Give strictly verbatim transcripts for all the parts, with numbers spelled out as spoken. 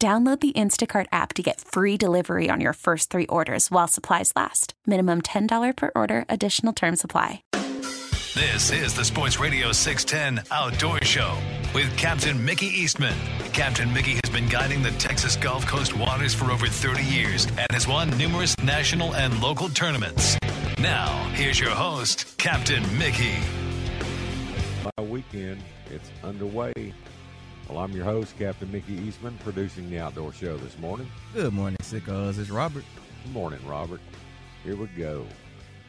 Download the Instacart app to get free delivery on your first three orders while supplies last. Minimum ten dollars per order. Additional terms apply. This is the Sports Radio six ten Outdoor Show with Captain Mickey Eastman. Captain Mickey has been guiding the Texas Gulf Coast waters for over thirty years and has won numerous national and local tournaments. Now, here's your host, Captain Mickey. My weekend, it's underway. Well, I'm your host, Captain Mickey Eastman, producing the Outdoor Show this morning. Good morning, sickos. It's Robert. Good morning, Robert. Here we go.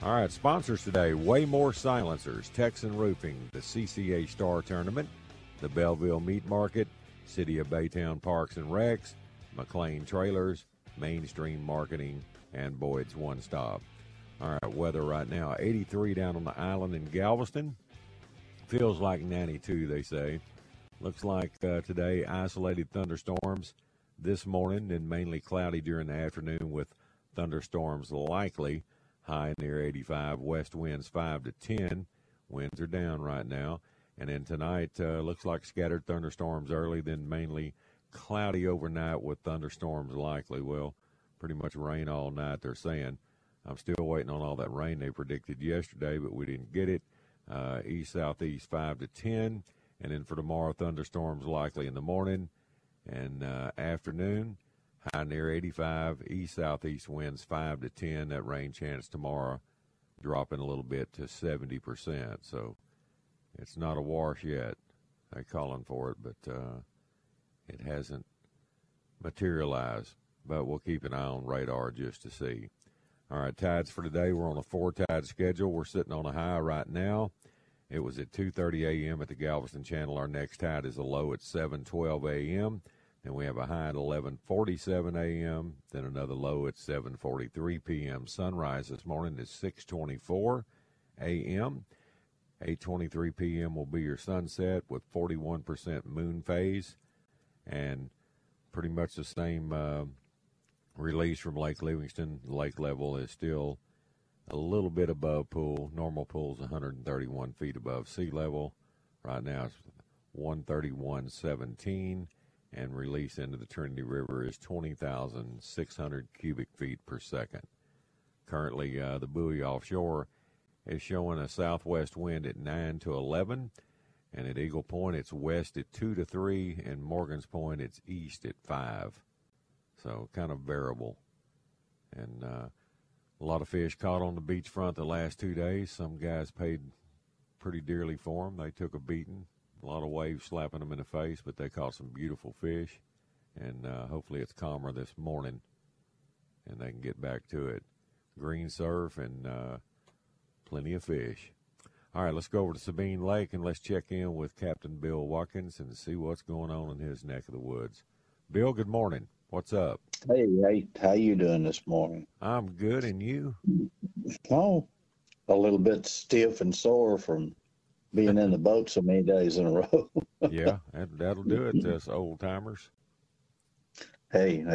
All right, sponsors today, Waymore Silencers, Texan Roofing, the C C A Star Tournament, the Belleville Meat Market, City of Baytown Parks and Recs, McLean Trailers, Mainstream Marketing, and Boyd's One Stop. All right, weather right now, eighty-three down on the island in Galveston. Feels like ninety-two, they say. Looks like uh, today, isolated thunderstorms this morning and mainly cloudy during the afternoon with thunderstorms likely. High near eighty-five, west winds five to ten. Winds are down right now. And then tonight, uh, looks like scattered thunderstorms early, then mainly cloudy overnight with thunderstorms likely. Well, pretty much rain all night, they're saying. I'm still waiting on all that rain they predicted yesterday, but we didn't get it. Uh, east-southeast five to ten. And then for tomorrow, thunderstorms likely in the morning and uh, afternoon. High near eighty-five, east-southeast winds five to ten. That rain chance tomorrow dropping a little bit to seventy percent. So it's not a wash yet. They're calling for it, but uh, it hasn't materialized. But we'll keep an eye on radar just to see. All right, tides for today. We're on a four-tide schedule. We're sitting on a high right now. It was at two thirty a.m. at the Galveston Channel. Our next tide is a low at seven twelve a.m. Then we have a high at eleven forty-seven a.m. Then another low at seven forty-three p.m. Sunrise this morning is six twenty-four a.m. eight twenty-three p.m. will be your sunset with forty-one percent moon phase. And pretty much the same uh, release from Lake Livingston. Lake level is still a little bit above pool. Normal pool's one hundred thirty-one feet above sea level. Right now it's one thirty-one seventeen, and release into the Trinity River is twenty thousand six hundred cubic feet per second. Currently, uh, the buoy offshore is showing a southwest wind at nine to eleven, and at Eagle Point it's west at two to three, and Morgan's Point it's east at five. So kind of variable. And uh a lot of fish caught on the beachfront the last two days. Some guys paid pretty dearly for them. They took a beating, a lot of waves slapping them in the face, but they caught some beautiful fish. And uh, hopefully it's calmer this morning and they can get back to it. Green surf and uh, plenty of fish. All right, let's go over to Sabine Lake and let's check in with Captain Bill Watkins and see what's going on in his neck of the woods. Bill, good morning. What's up? Hey, hey, how you doing this morning? I'm good, and you? Oh, a little bit stiff and sore from being in the boat so many days in a row. Yeah, that, that'll do it to us old-timers. Hey,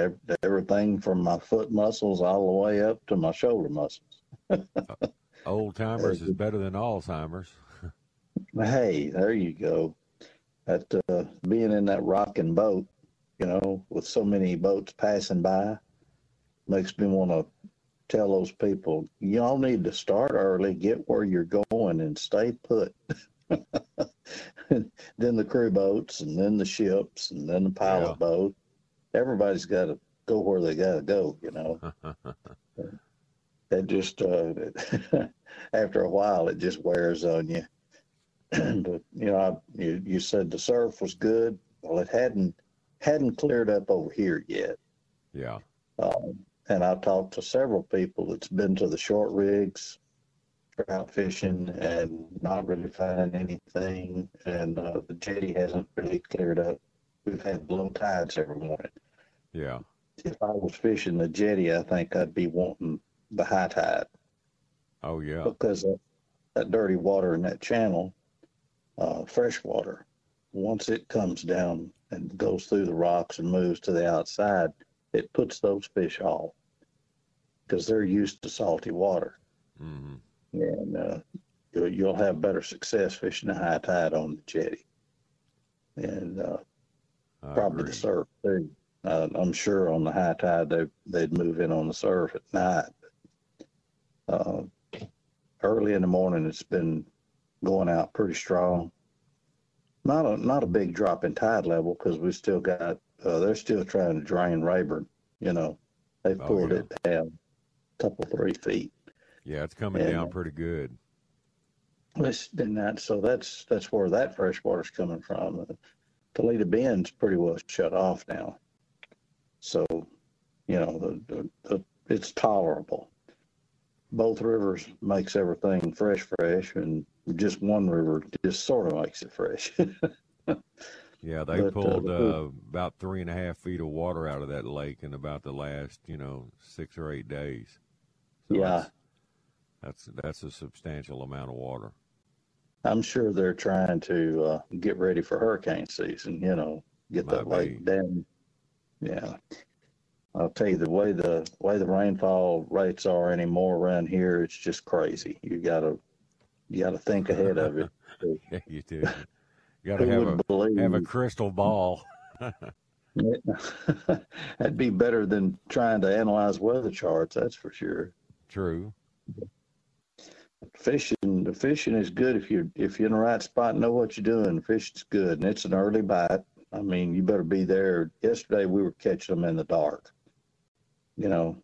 everything from my foot muscles all the way up to my shoulder muscles. Old-timers is better than Alzheimer's. Hey, there you go. That uh, being in that rocking boat, you know, with so many boats passing by, makes me want to tell those people, y'all need to start early, get where you're going, and stay put. Then the crew boats, and then the ships, and then the pilot yeah. boat. Everybody's got to go where they got to go, you know. It just, uh, after a while, it just wears on you. But, you know, I, you, you said the surf was good. Well, it hadn't hadn't cleared up over here yet. Yeah. Um, and I talked to several people that's been to the short rigs, trout fishing, and not really finding anything. And uh, the jetty hasn't really cleared up. We've had low tides every morning. Yeah. If I was fishing the jetty, I think I'd be wanting the high tide. Oh, yeah. Because of that dirty water in that channel, uh, fresh water, once it comes down and goes through the rocks and moves to the outside, it puts those fish off because they're used to salty water. Mm-hmm. And uh, you'll have better success fishing the high tide on the jetty. And uh, probably agree. The surf, too. Uh, I'm sure on the high tide, they, they'd move in on the surf at night. Uh, early in the morning, it's been going out pretty strong. Not a not a big drop in tide level because we still got. Uh, they're still trying to drain Rayburn. You know, they pulled oh, yeah. it down a couple three feet. Yeah, it's coming and, down pretty good. It's been that, so that's that's where that fresh water's coming from. Uh, Toledo Bend's pretty well shut off now, so you know the, the, the it's tolerable. Both rivers makes everything fresh, fresh, and just one river just sort of makes it fresh. Yeah, they but, pulled uh, uh, about three and a half feet of water out of that lake in about the last, you know, six or eight days. So yeah, that's, that's that's a substantial amount of water. I'm sure they're trying to uh, get ready for hurricane season. You know, get Might that be. lake down. Yeah. I'll tell you, the way the way the rainfall rates are anymore around here, it's just crazy. You gotta you gotta think ahead of it. Yeah, you do. You gotta have a believe? have a crystal ball. That'd be better than trying to analyze weather charts. That's for sure. True. Fishing, the fishing is good if you if you're in the right spot and know what you're doing. Fishing's good, and it's an early bite. I mean, you better be there. Yesterday we were catching them in the dark. You know,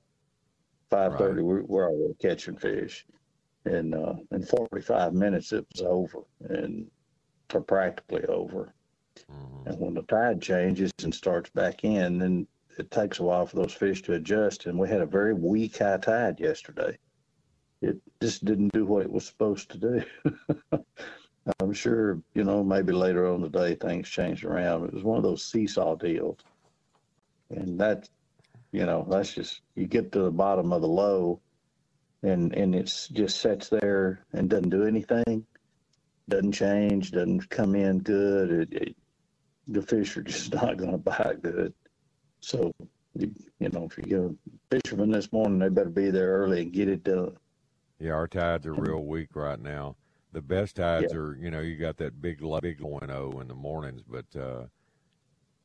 five thirty, right. we, we're already catching fish. And uh, in forty-five minutes, it was over, and or practically over. Mm-hmm. And when the tide changes and starts back in, then it takes a while for those fish to adjust. And we had a very weak high tide yesterday. It just didn't do what it was supposed to do. I'm sure, you know, maybe later on in the day, things changed around. It was one of those seesaw deals. And that's, you know, that's just, you get to the bottom of the low, and and it just sits there and doesn't do anything, doesn't change, doesn't come in good. It, it, the fish are just not going to buy good. So, you, you know, if you get a fisherman this morning, they better be there early and get it done. Yeah, our tides are real weak right now. The best tides yeah. are, you know, you got that big, big one oh in the mornings, but, uh,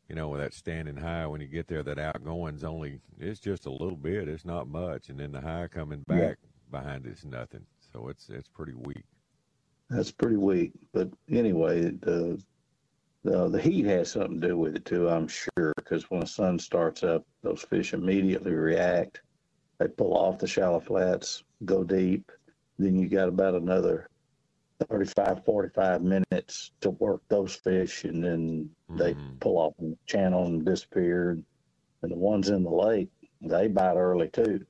you know, with that standing high, when you get there, that outgoing's only, it's just a little bit. It's not much. And then the high coming back yeah. behind it's nothing. So it's it's pretty weak. That's pretty weak. But anyway, the the, the heat has something to do with it, too, I'm sure, because when the sun starts up, those fish immediately react. They pull off the shallow flats, go deep. Then you got about another thirty-five, forty-five minutes to work those fish, and then they mm-hmm. pull off the channel and disappear. And the ones in the lake, they bite early too.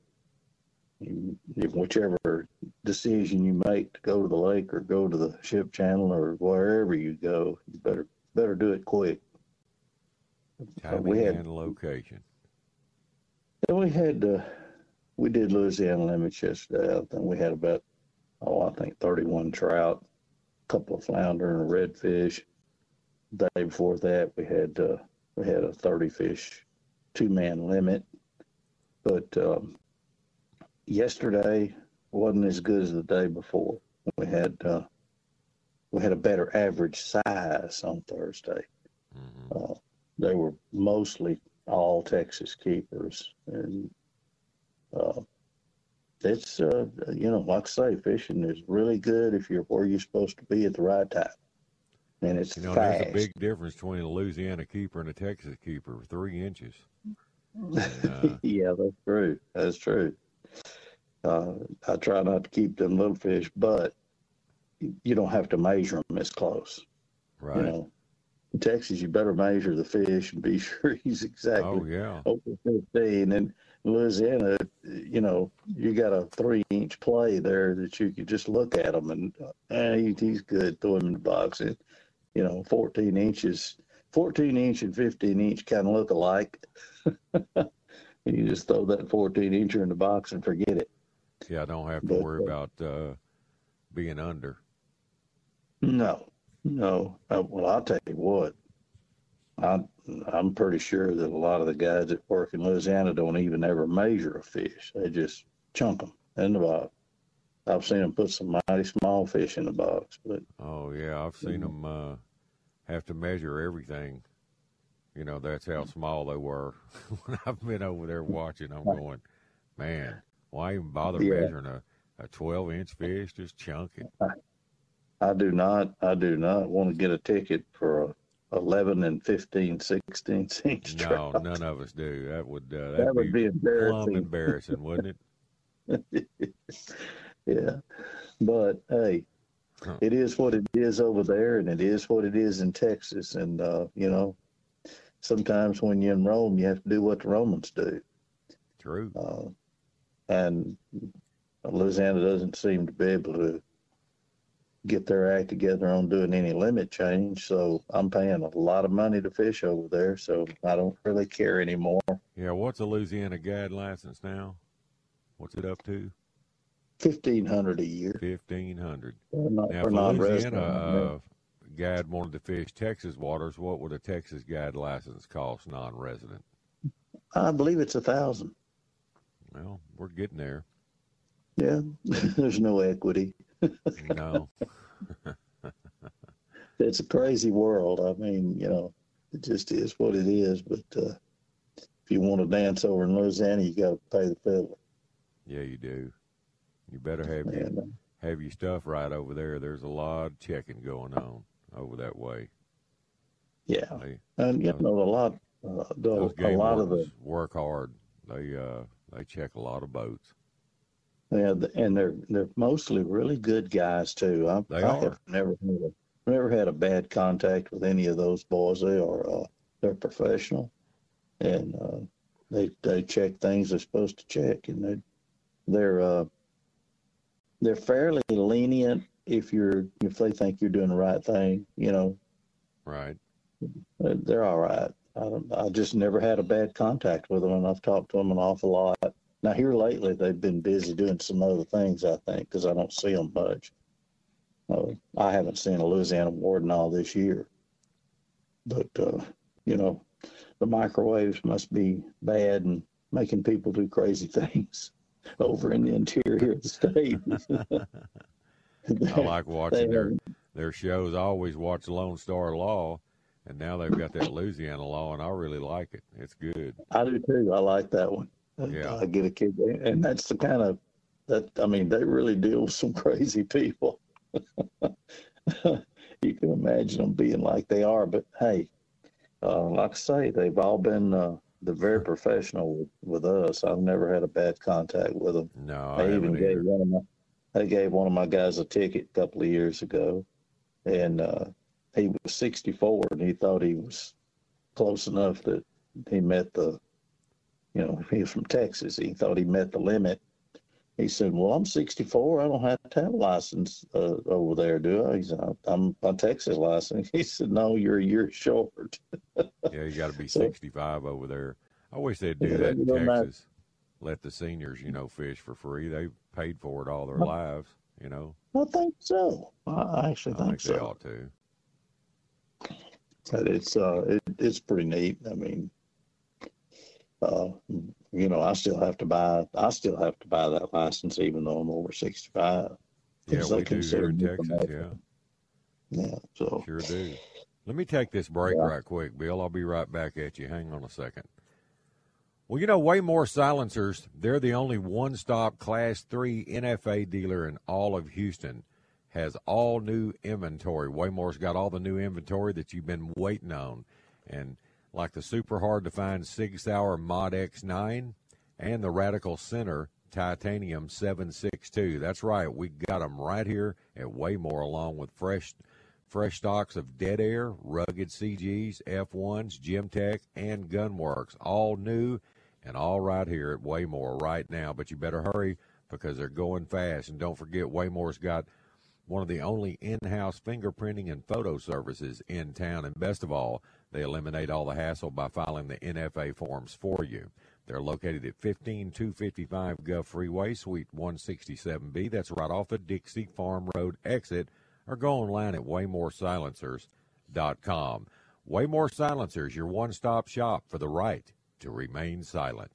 You, whichever decision you make to go to the lake or go to the ship channel or wherever you go, you better better do it quick. Timing we had, and location. And we had uh, we did Louisiana limits yesterday. I think we had about Oh, I think thirty-one trout, a couple of flounder and a redfish. The day before that, we had uh, we had a thirty-fish two-man limit. But um, yesterday wasn't as good as the day before. We had uh, we had a better average size on Thursday. Mm-hmm. Uh, they were mostly all Texas keepers, and uh, it's, uh, you know, like I say, fishing is really good if you're where you're supposed to be at the right time. And it's you know, fast. There's a big difference between a Louisiana keeper and a Texas keeper, three inches. And, uh, yeah, that's true. That's true. Uh, I try not to keep them little fish, but you don't have to measure them as close. Right. You know, in Texas, you better measure the fish and be sure he's exactly oh, yeah. open fifteen. And Louisiana, you know, you got a three-inch play there that you could just look at him and, eh, he, he's good, throw him in the box. And, you know, fourteen inches, fourteen-inch and fifteen-inch kind of look alike. And you just throw that fourteen-incher in the box and forget it. Yeah, I don't have to but, worry about uh, being under. No. No, uh, well, I'll tell you what, I, I'm pretty sure that a lot of the guys that work in Louisiana don't even ever measure a fish. They just chunk them in the box. I've seen them put some mighty small fish in the box. But oh, yeah, I've seen mm-hmm. them uh, have to measure everything. You know, that's how small they were. When I've been over there watching, I'm going, man, why even bother yeah. measuring a, a twelve-inch fish? Just chunk it. I do not. I do not want to get a ticket for a eleven and fifteen, sixteen inch trout. No, none of us do. That would uh, that would be, be embarrassing. Plumb embarrassing, wouldn't it? Yeah, but hey, huh. it is what it is over there, and it is what it is in Texas. And uh, you know, sometimes when you're in Rome, you have to do what the Romans do. True. Uh, and Louisiana doesn't seem to be able to get their act together on doing any limit change. So I'm paying a lot of money to fish over there, so I don't really care anymore. Yeah, what's a Louisiana guide license now? What's it up to? fifteen hundred dollars a year. fifteen hundred dollars. Not, now, if a Louisiana uh, guide wanted to fish Texas waters, what would a Texas guide license cost non-resident? I believe it's one thousand dollars. Well, we're getting there. Yeah, there's no equity. No. It's a crazy world. I mean, you know, it just is what it is. But uh, if you want to dance over in Louisiana, you got to pay the fiddler. Yeah, you do. You better have yeah, your, no. have your stuff right over there. There's a lot of checking going on over that way. Yeah, they, and you those, know a lot. Uh, those a lot of the work hard. They uh, they check a lot of boats. Yeah, and they're they're mostly really good guys too. I, they I are. have never had a, never had a bad contact with any of those boys. They are uh, they're professional, and uh, they they check things they're supposed to check, and they they're uh, they're fairly lenient if you're if they think you're doing the right thing, you know. Right. They're, they're all right. I don't, I just never had a bad contact with them, and I've talked to them an awful lot. Now, here lately, they've been busy doing some other things, I think, because I don't see them much. Uh, I haven't seen a Louisiana warden all this year. But, uh, you know, the microwaves must be bad and making people do crazy things over in the interior of the state. I like watching their, their shows. I always watch Lone Star Law. And now they've got that Louisiana Law, and I really like it. It's good. I do, too. I like that one. Yeah, I get a kick, and that's the kind of that. I mean, they really deal with some crazy people. You can imagine them being like they are, but hey, uh, like I say, they've all been uh, the very professional with, with us. I've never had a bad contact with them. No, I, I even gave either. one of my. They gave one of my guys a ticket a couple of years ago, and uh, he was sixty-four, and he thought he was close enough that he met the. You know, he was from Texas. He thought he met the limit. He said, well, I'm sixty-four. I don't have to have a license uh, over there, do I? He said, I'm a Texas license. He said, no, you're a year short. Yeah, you got to be so, sixty-five over there. I wish they'd do yeah, that in Texas. Not, Let the seniors, you know, fish for free. They've paid for it all their I, lives, you know. I think so. I actually I think, think so. They ought to. But it's, uh, it, it's pretty neat. I mean, Uh, you know, I still have to buy. I still have to buy that license, even though I'm over sixty-five. Yeah, we do here in Texas. Yeah, yeah. So sure do. Let me take this break yeah. right quick, Bill. I'll be right back at you. Hang on a second. Well, you know, Waymore Silencers, they're the only one-stop Class three N F A dealer in all of Houston. Has all new inventory. Waymore's got all the new inventory that you've been waiting on. And like the super hard-to-find Sig Sauer Mod X nine and the Radical Center Titanium seven sixty-two. That's right. We got them right here at Waymore, along with fresh fresh stocks of Dead Air, Rugged C Gs, F ones, Gemtech, and Gunworks. All new and all right here at Waymore right now. But you better hurry because they're going fast. And don't forget, Waymore's got one of the only in-house fingerprinting and photo services in town. And best of all, they eliminate all the hassle by filing the N F A forms for you. They're located at fifteen two fifty-five Gulf Freeway, Suite one sixty-seven B. That's right off the Dixie Farm Road exit. Or go online at waymore silencers dot com. Waymore Silencers, your one-stop shop for the right to remain silent.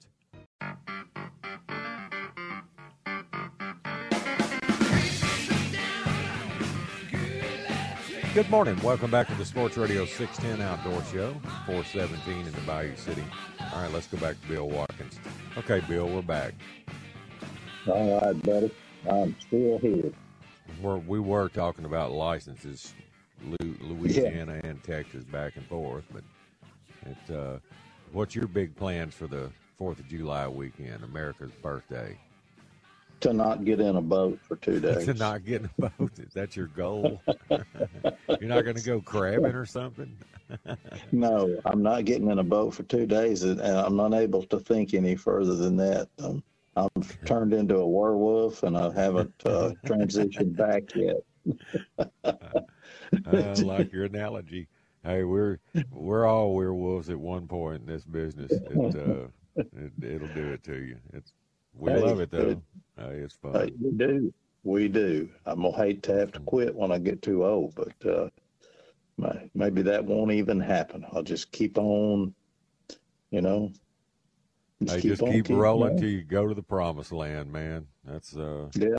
Good morning. Welcome back to the Sports Radio six ten Outdoor Show, four seventeen in the Bayou City. All right, let's go back to Bill Watkins. Okay, Bill, we're back. All right, buddy. I'm still here. We're, we were talking about licenses, Lu- Louisiana yeah. and Texas, back and forth. But it, uh, what's your big plans for the fourth of July weekend, America's birthday? To not get in a boat for two days. To not get in a boat. That's your goal? You're not going to go crabbing or something? No, I'm not getting in a boat for two days, and I'm not able to think any further than that. Um, I'm turned into a werewolf, and I haven't uh, transitioned back yet. I like your analogy. Hey, we're we're all werewolves at one point in this business. It, uh, it, it'll do it to you. It's we hey, love it though. Hey, it's fun. Hey, we do. We do. I'm gonna hate to have to quit when I get too old, but. Uh, My, maybe that won't even happen. I'll just keep on, you know. Just, hey, keep, just on, keep, keep rolling on till you go to the promised land, man. That's uh. Yeah,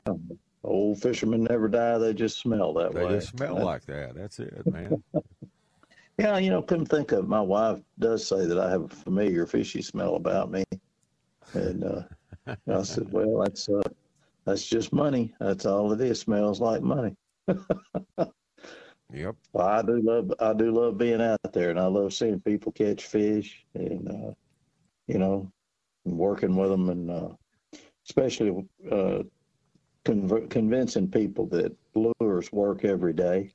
old fishermen never die. They just smell that they way. They just smell like that. That's it, man. Yeah, you know, couldn't think of. My wife does say that I have a familiar fishy smell about me, and uh, I said, "Well, that's uh, that's just money. That's all it is. Smells like money." Yep. Well, I do love I do love being out there, and I love seeing people catch fish, and uh, you know, working with them, and uh, especially uh, conv- convincing people that lures work every day.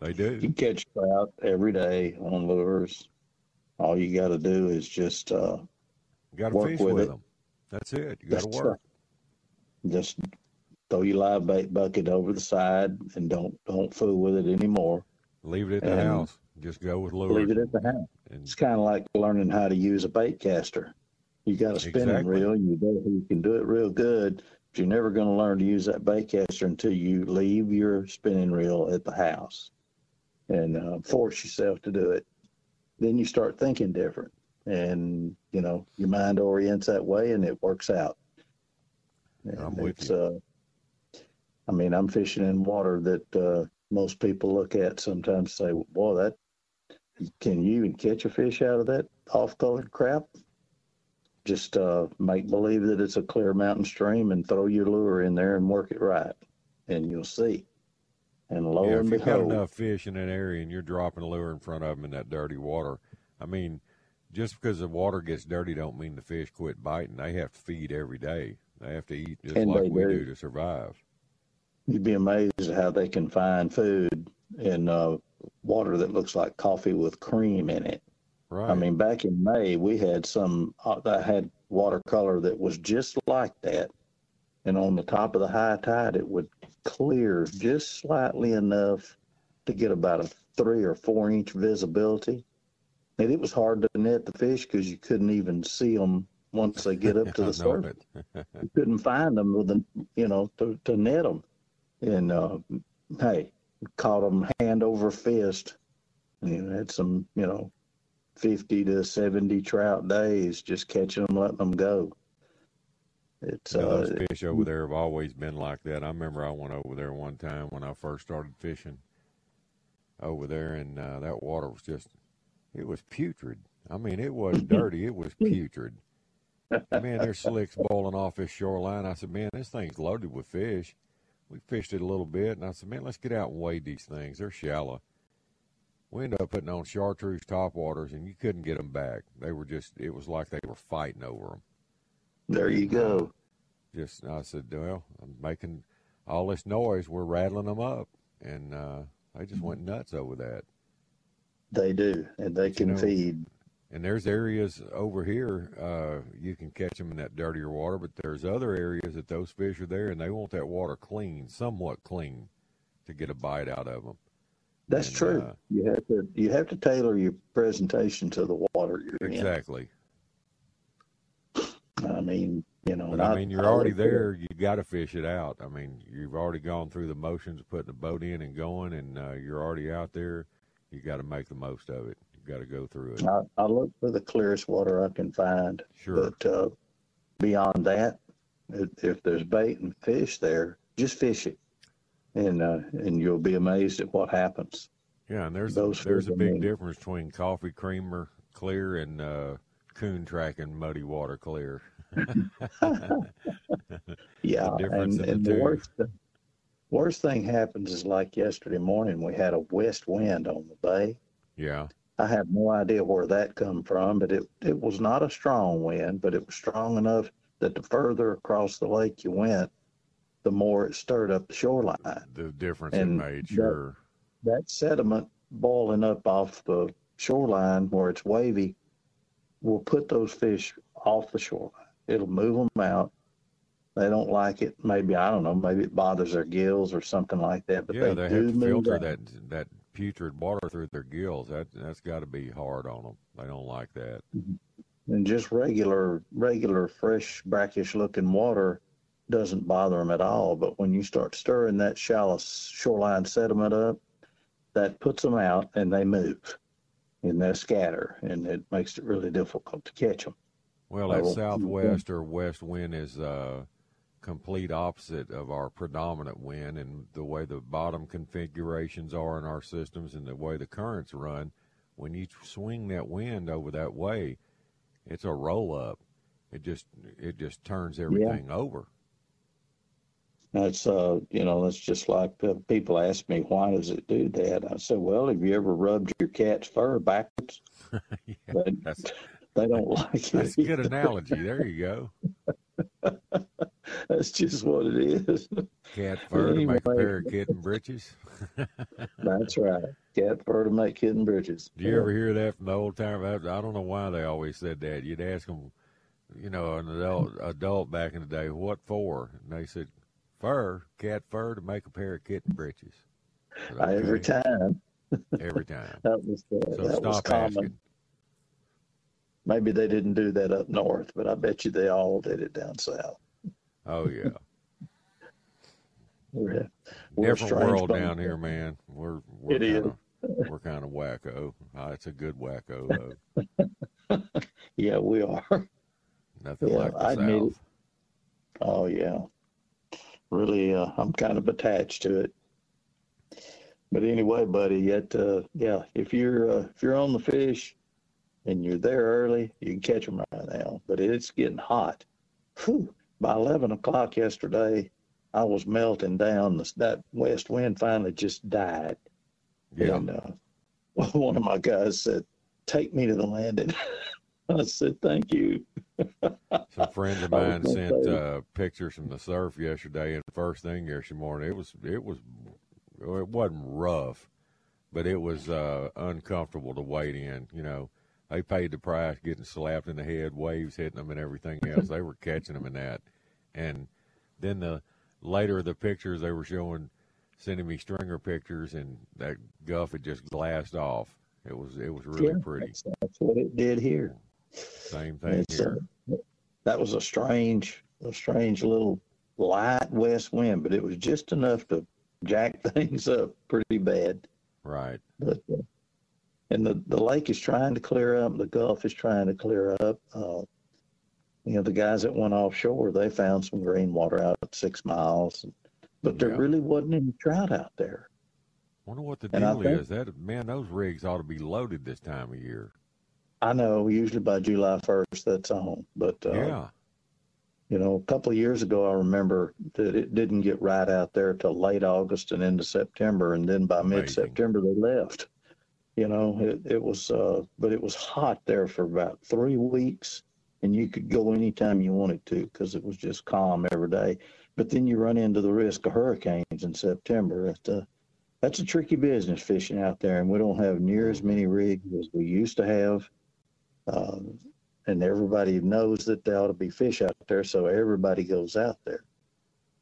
They do. You catch trout every day on lures. All you got to do is just uh, you gotta work fish with, with them. It. That's it. You got to work. Right. Just. Throw your live bait bucket over the side and don't don't fool with it anymore. Leave it at the and house. Just go with lures. Leave it at the house. And it's kind of like learning how to use a bait caster. You got a spinning exactly. reel. You know you can do it real good, but you're never going to learn to use that bait caster until you leave your spinning reel at the house and uh, force yourself to do it. Then you start thinking different, and you know your mind orients that way, and it works out. And I'm with you. Uh, I mean, I'm fishing in water that uh, most people look at sometimes and say, well, boy, that can you even catch a fish out of that off-colored crap? Just uh, make believe that it's a clear mountain stream and throw your lure in there and work it right, and you'll see. And lo yeah, and if behold. If you've got enough fish in an area and you're dropping a lure in front of them in that dirty water, I mean, just because the water gets dirty don't mean the fish quit biting. They have to feed every day. They have to eat just and like we do. do to survive. You'd be amazed at how they can find food in uh, water that looks like coffee with cream in it. Right. I mean, back in May, we had some, uh, I had watercolor that was just like that. And on the top of the high tide, it would clear just slightly enough to get about a three or four inch visibility. And it was hard to net the fish because you couldn't even see them. Once they get up to the surface, you couldn't find them with the, you know, to, to net them. And, uh, hey, caught them hand over fist. And had some, you know, fifty to seventy trout days just catching them, letting them go. It's, you know, uh, those fish over there have always been like that. I remember I went over there one time when I first started fishing over there, and uh, that water was just, it was putrid. I mean, it wasn't dirty. It was putrid. Man, there's slicks boiling off this shoreline. I said, man, this thing's loaded with fish. We fished it a little bit, and I said, man, let's get out and wade these things. They're shallow. We ended up putting on chartreuse topwaters, and you couldn't get them back. They were just, it was like they were fighting over them. There you go. Just, I said, well, I'm making all this noise. We're rattling them up, and uh, they just went nuts over that. They do, and they can you know, feed. And there's areas over here uh, you can catch them in that dirtier water, but there's other areas that those fish are there, and they want that water clean, somewhat clean, to get a bite out of them. That's and, true. Uh, you have to you have to tailor your presentation to the water you're exactly. in. Exactly. I mean, you know. But, I, I mean, you're I already there. You got to fish it out. I mean, you've already gone through the motions of putting the boat in and going, and uh, you're already out there. You got to make the most of it. Got to go through it. I, I look for the clearest water I can find. Sure. But uh, beyond that, if, if there's bait and fish there, just fish it, and uh, and you'll be amazed at what happens. Yeah, and there's Those a, there's a big mean. difference between coffee creamer clear and uh, coon tracking muddy water clear. Yeah, the and, and the, the worst thing, worst thing happens is like yesterday morning. We had a west wind on the bay. Yeah. I have no idea where that come from, but it, it was not a strong wind, but it was strong enough that the further across the lake you went, the more it stirred up the shoreline. The difference and it made, sure. That, that sediment boiling up off the shoreline where it's wavy will put those fish off the shoreline. It'll move them out. They don't like it. Maybe, I don't know, maybe it bothers their gills or something like that. But yeah, they, they do have to filter that, that putrid water through their gills. That, that's got to be hard on them. They don't like that. And just regular, regular, fresh, brackish-looking water doesn't bother them at all. But when you start stirring that shallow shoreline sediment up, that puts them out, and they move, and they scatter, and it makes it really difficult to catch them. Well, that so, southwest or west wind is uh, complete opposite of our predominant wind, and the way the bottom configurations are in our systems and the way the currents run, when you swing that wind over that way, it's a roll up. It just it just turns everything yeah. over. That's uh you know that's just like uh, people ask me, why does it do that? I said, well, have you ever rubbed your cat's fur backwards? yeah, they, they don't like that's it. That's a good analogy. There you go. That's just what it is. Cat fur anyway. To make a pair of kitten breeches. That's right. Cat fur to make kitten breeches. Do you yeah. ever hear that from the old time? I don't know why they always said that. You'd ask them, you know, an adult, adult back in the day, what for? And they said, fur, cat fur to make a pair of kitten breeches. But, okay. Every time. Every time. That was, uh, so that stop was common. Asking. Maybe they didn't do that up north, but I bet you they all did it down south. Oh, yeah. We're, we're different world bunch. Down here, man. We're, we're it kinda, is. We're kind of wacko. Oh, it's a good wacko, though. Yeah, we are. Nothing yeah, like the I South. Knew. Oh, yeah. Really, uh, I'm kind of attached to it. But anyway, buddy, yet, uh, yeah, if you're uh, if you're on the fish and you're there early, you can catch them right now. But it's getting hot. Whew. By eleven o'clock yesterday, I was melting down. The, that west wind finally just died. Yeah. And uh, one of my guys said, take me to the landing. I said, thank you. Some friends of mine sent uh, pictures from the surf yesterday, and first thing yesterday morning, it was, it was, it wasn't rough, but it was uh, uncomfortable to wade in, you know. They paid the price, getting slapped in the head, waves hitting them, and everything else. They were catching them in that. And then the later the pictures they were showing, sending me stringer pictures, and that guff had just glassed off. It was it was really yeah, pretty. That's, that's what it did here. Same thing it's here. A, that was a strange, a strange little light west wind, but it was just enough to jack things up pretty bad. Right. But, uh, And the, the lake is trying to clear up. The Gulf is trying to clear up. Uh, you know, the guys that went offshore, they found some green water out at six miles. But there yeah. really wasn't any trout out there. I wonder what the deal is. That, man, those rigs ought to be loaded this time of year. I know usually by July first that's on, but uh, yeah. You know, a couple of years ago, I remember that it didn't get right out there till late August and into September, and then by mid-September they left. You know, it, it was, uh, but it was hot there for about three weeks, and you could go anytime you wanted to because it was just calm every day. But then you run into the risk of hurricanes in September. That's a, that's a tricky business fishing out there, and we don't have near as many rigs as we used to have. Uh, And everybody knows that there ought to be fish out there, so everybody goes out there.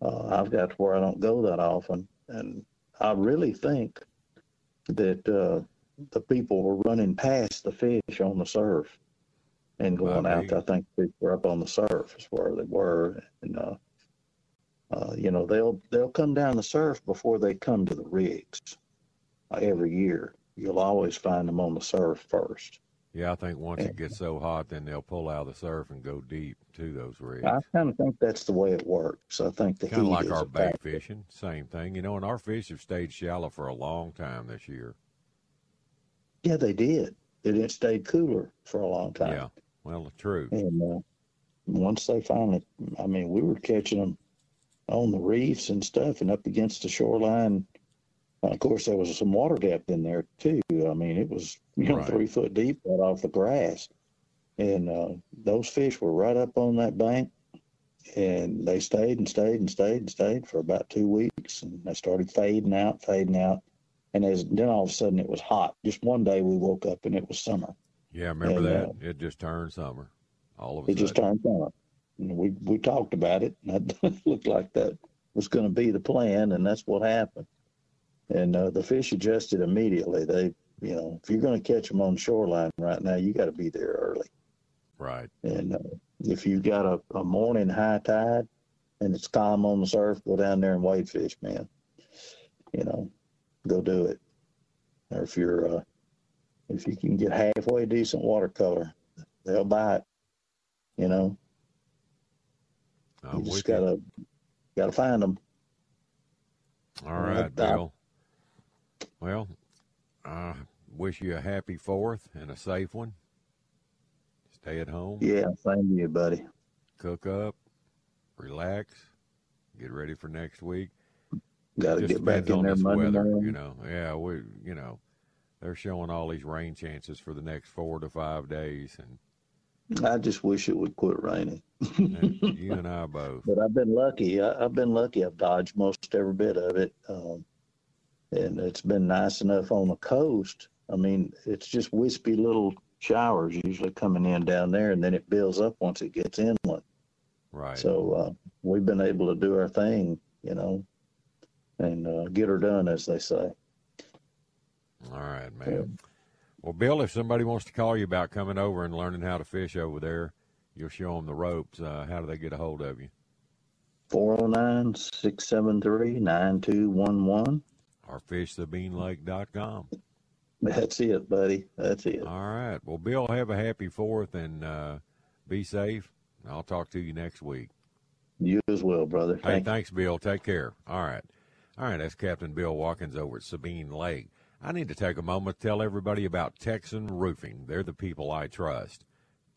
Uh, I've got to where I don't go that often, and I really think that uh, the people were running past the fish on the surf and going I out. I think people were up on the surf is where they were, and uh, uh, you know they'll they'll come down the surf before they come to the rigs. Uh, every year, you'll always find them on the surf first. Yeah, I think once it gets so hot, then they'll pull out of the surf and go deep to those rigs. I kind of think that's the way it works. I think the kind of like our bait factor. Fishing, same thing, you know. And our fish have stayed shallow for a long time this year. Yeah, they did. It didn't stay cooler for a long time. Yeah, well, true. And uh, once they finally, I mean, we were catching them on the reefs and stuff, and up against the shoreline. Uh, of course, there was some water depth in there, too. I mean, it was you know, right. three foot deep right off the grass. And uh, those fish were right up on that bank, and they stayed and stayed and stayed and stayed for about two weeks, and they started fading out, fading out. And as, then all of a sudden it was hot. Just one day we woke up, and it was summer. Yeah, I remember and, that. Uh, it just turned summer. All of a it sudden. It just turned summer. And we, we talked about it, and it looked like that was going to be the plan, and that's what happened. And uh, the fish adjusted immediately. They, you know, if you're going to catch them on shoreline right now, you got to be there early. Right. And uh, if you've got a, a morning high tide and it's calm on the surf, go down there and wade fish, man. You know, go do it. Or if you're, uh, if you can get halfway decent watercolor, they'll buy it. You know, I'm you just gotta gotta find them. All right, Bill. Well, I wish you a happy fourth and a safe one. Stay at home. Yeah, same to you, buddy. Cook up, relax, get ready for next week. Got to get back in there Monday morning. You know, yeah, we, you know, they're showing all these rain chances for the next four to five days, and I just wish it would quit raining. You and I both. But I've been lucky. I, I've been lucky. I've dodged most every bit of it. Um, And it's been nice enough on the coast. I mean, it's just wispy little showers usually coming in down there, and then it builds up once it gets inland. Right. So uh, we've been able to do our thing, you know, and uh, get her done, as they say. All right, man. Yeah. Well, Bill, if somebody wants to call you about coming over and learning how to fish over there, you'll show them the ropes. Uh, how do they get a hold of you? four oh nine, six seven three, nine two one one. Or fish sabine lake dot com. That's it, buddy. That's it. All right. Well, Bill, have a happy fourth and uh, be safe. I'll talk to you next week. You as well, brother. Hey, Thank thanks, you. Bill. Take care. All right. All right. That's Captain Bill Watkins over at Sabine Lake. I need to take a moment to tell everybody about Texan Roofing. They're the people I trust.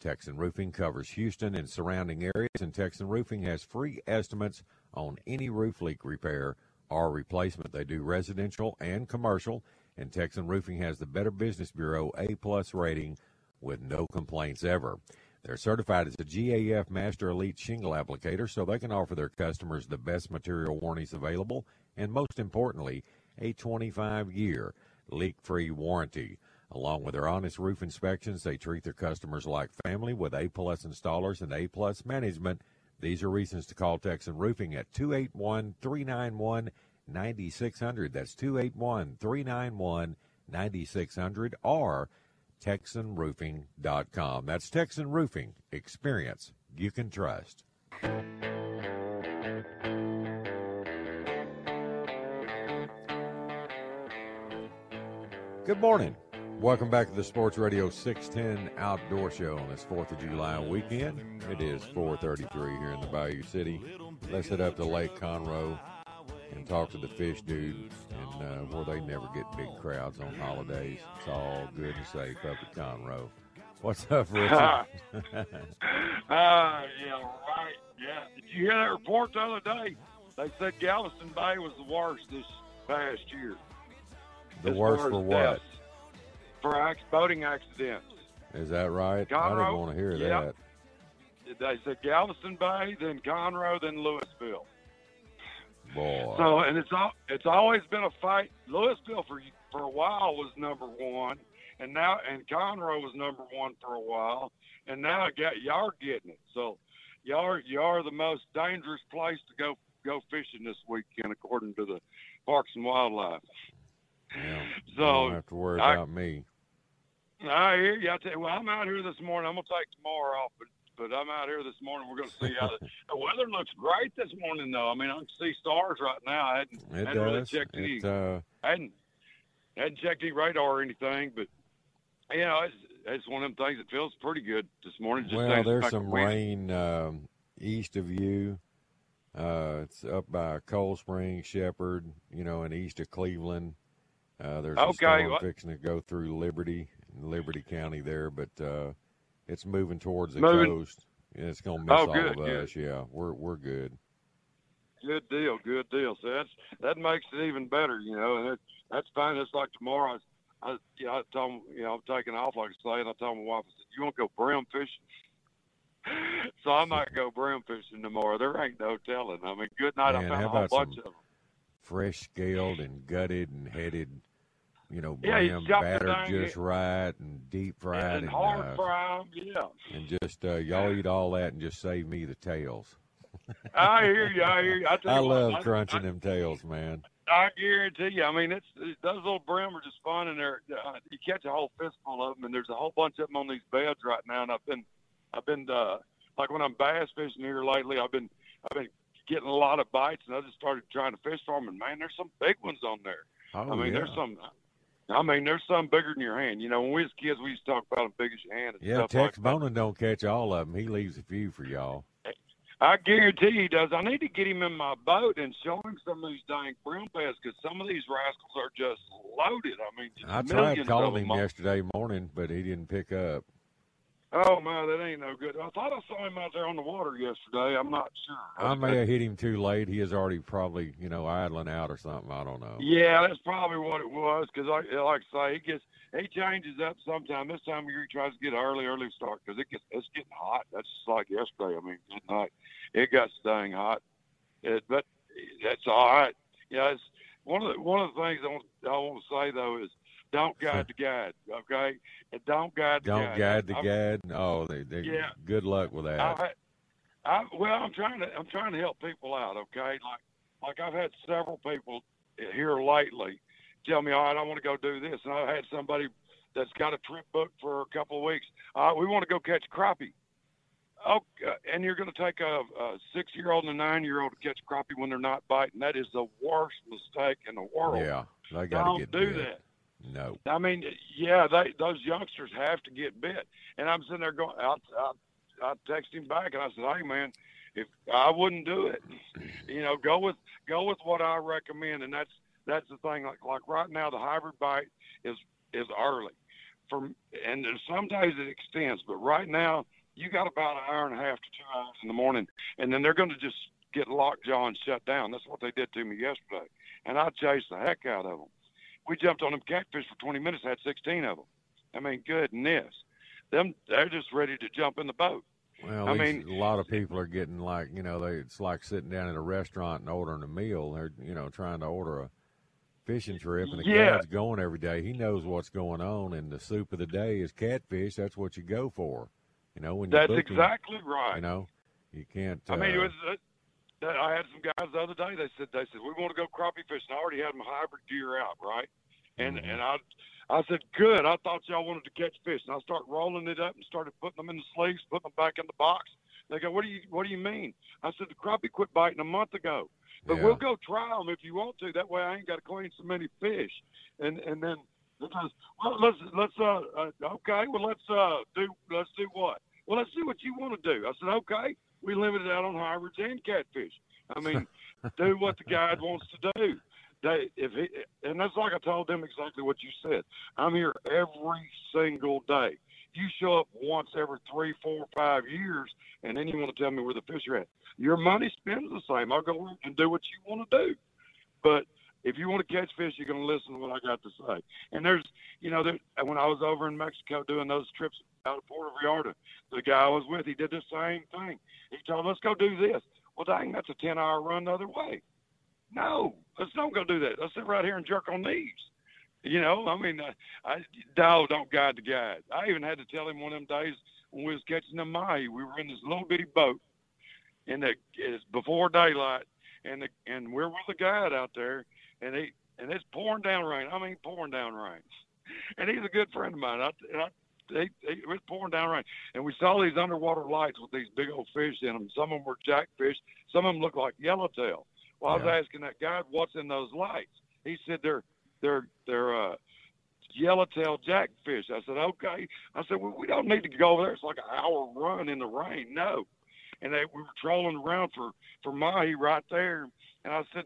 Texan Roofing covers Houston and surrounding areas, and Texan Roofing has free estimates on any roof leak repair or replacement. They do residential and commercial, and Texan Roofing has the Better Business Bureau A plus rating with no complaints ever. They're certified as a G A F Master Elite Shingle Applicator, so they can offer their customers the best material warranties available, and most importantly, a twenty-five year leak-free warranty. Along with their honest roof inspections, they treat their customers like family with A plus installers and A plus management. These are reasons to call Texan Roofing at two eight one, three nine one, nine six zero zero. That's two eight one, three nine one, nine six zero zero or texan roofing dot com. That's Texan Roofing. Experience you can trust. Good morning. Welcome back to the Sports Radio six ten Outdoor Show on this fourth of July weekend. It is four thirty-three here in the Bayou City. Let's head up to Lake Conroe and talk to the fish dude, and uh, where they never get big crowds on holidays. It's all good and safe up at Conroe. What's up, Richard? Uh, uh, yeah, right. Yeah. Did you hear that report the other day? They said Galveston Bay was the worst this past year. The worst for what? Deaths, for boating accidents. Is that right? Conroe, I didn't want to hear yep. that. They said Galveston Bay, then Conroe, then Lewisville. Boy. So, and it's all, it's always been a fight. Lewisville for for a while was number one, and now and Conroe was number one for a while, and now I got y'all are getting it. So, y'all are, y'all are the most dangerous place to go go fishing this weekend, according to the Parks and Wildlife. Yeah, so you don't have to worry I, about me. I hear you. I tell you, well, I'm out here this morning. I'm gonna take tomorrow off, but. But I'm out here this morning. We're going to see how the, the weather looks great this morning, though. I mean, I can see stars right now. I hadn't, it hadn't really checked it, any. Uh, hadn't, hadn't checked any radar or anything. But you know, it's, it's one of them things that feels pretty good this morning. Just well, there's some rain um, east of you. Uh, it's up by Cold Spring, Shepherd, you know, and east of Cleveland. Uh, there's okay, a storm what? fixing to go through Liberty, Liberty County there, but. Uh, It's moving towards the moving. coast, and it's going to miss oh, good, all of good. us. Yeah, we're we're good. Good deal, good deal. So that's that makes it even better, you know. And it, that's fine. It's like tomorrow. I, I you know, I told them, you know, I'm taking off, like I say, and I told my wife, I said, "You want to go brim fishing?" So I might go brim fishing tomorrow. There ain't no telling. I mean, good night. Man, I found a whole bunch of them. Fresh scaled and gutted and headed. You know, yeah, brim, battered just in. right, and deep fried, and, and hard uh, fried, yeah. And just uh, y'all eat all that, and just save me the tails. I hear you. I hear you. I, tell I you love what, crunching I, them I, tails, man. I guarantee you. I mean, it's it, those little brim are just fun, and they're uh, you catch a whole fistful of them, and there's a whole bunch of them on these beds right now. And I've been, I've been uh, like when I'm bass fishing here lately, I've been, I've been getting a lot of bites, and I just started trying to fish for them. And man, there's some big ones on there. Oh, I mean, yeah. there's some. I mean, there's some bigger than your hand. You know, when we was kids, we used to talk about them big as your hand. And yeah, stuff Tex like Bonin don't catch all of them. He leaves a few for y'all. I guarantee he does. I need to get him in my boat and show him some of these dang brim bass because some of these rascals are just loaded. I mean, just I tried calling him all. yesterday morning, but he didn't pick up. Oh, my, that ain't no good. I thought I saw him out there on the water yesterday. I'm not sure. I may have hit him too late. He is already probably, you know, idling out or something. I don't know. Yeah, that's probably what it was because, I, like I say, he, gets, he changes up sometime. This time of year, he tries to get an early, early start because it gets, it's getting hot. That's just like yesterday. I mean, good night. It got staying hot. It, but that's all right. Yeah, it's one of the, one of the things I want, I want to say, though, is, don't guide the guide, okay? And don't guide the don't guide. guide the I'm, guide. Oh, they, they, yeah. Good luck with that. I, I, well, I'm trying to I'm trying to help people out, okay? Like like I've had several people here lately tell me, all right, I want to go do this, and I've had somebody that's got a trip booked for a couple of weeks. All right, we want to go catch crappie. Okay, and you're going to take a, a six-year-old and a nine-year-old to catch crappie when they're not biting. That is the worst mistake in the world. Yeah, they got to get do bit. that. No. I mean, yeah, they, those youngsters have to get bit. And I'm sitting there going, I, I, I text him back, and I said, hey, man, if I wouldn't do it. You know, go with go with what I recommend, and that's that's the thing. Like like right now, the hybrid bite is, is early. From, and there's some days it extends, but right now you got about an hour and a half to two hours in the morning, and then they're going to just get lockjaw and shut down. That's what they did to me yesterday. And I chased the heck out of them. We jumped on them catfish for twenty minutes, had sixteen of them. I mean, goodness. Them, they're just ready to jump in the boat. Well, I mean, a lot of people are getting like, you know, they it's like sitting down at a restaurant and ordering a meal. They're, you know, trying to order a fishing trip, and the yeah. guy's going every day. He knows what's going on, and the soup of the day is catfish. That's what you go for. You know, when you That's booking, exactly right. You know, you can't. I mean, uh, it was. Uh, I had some guys the other day. They said they said we want to go crappie fishing. I already had my hybrid gear out, right? And mm-hmm. and I I said good. I thought y'all wanted to catch fish. And I started rolling it up and started putting them in the sleeves, putting them back in the box. They go, what do you what do you mean? I said the crappie quit biting a month ago, but yeah. we'll go try them if you want to. That way I ain't got to clean so many fish. And and then well, let's let's uh, uh okay well let's uh do let's do what? Well, let's do what you want to do. I said okay. We limited out on hybrids and catfish. I mean, do what the guide wants to do. They, if he, and that's like I told them exactly what you said. I'm here every single day. You show up once every three, four, five years, and then you want to tell me where the fish are at. Your money spends the same. I'll go and do what you want to do. But if you want to catch fish, you're going to listen to what I got to say. And there's, you know, there, when I was over in Mexico doing those trips out of Puerto Vallarta, the guy I was with, he did the same thing. He told, let's go do this. Well, dang, that's a ten-hour run the other way. No, let's not go do that. Let's sit right here and jerk on knees. You know, I mean, I, I, no, don't guide the guide. I even had to tell him one of them days when we was catching the mahi, we were in this little bitty boat, and it's before daylight, and the, and we're with a guide out there, and he and it's pouring down rain. I mean, pouring down rain. And he's a good friend of mine. I, and I, he, he, it was pouring down rain, and we saw these underwater lights with these big old fish in them. Some of them were jackfish. Some of them looked like yellowtail. Well, yeah. I was asking that guide, what's in those lights? He said they're they're they're uh, yellowtail jackfish. I said, okay. I said, well, we don't need to go over there. It's like an hour run in the rain. No. And they we were trolling around for, for mahi right there. And I said,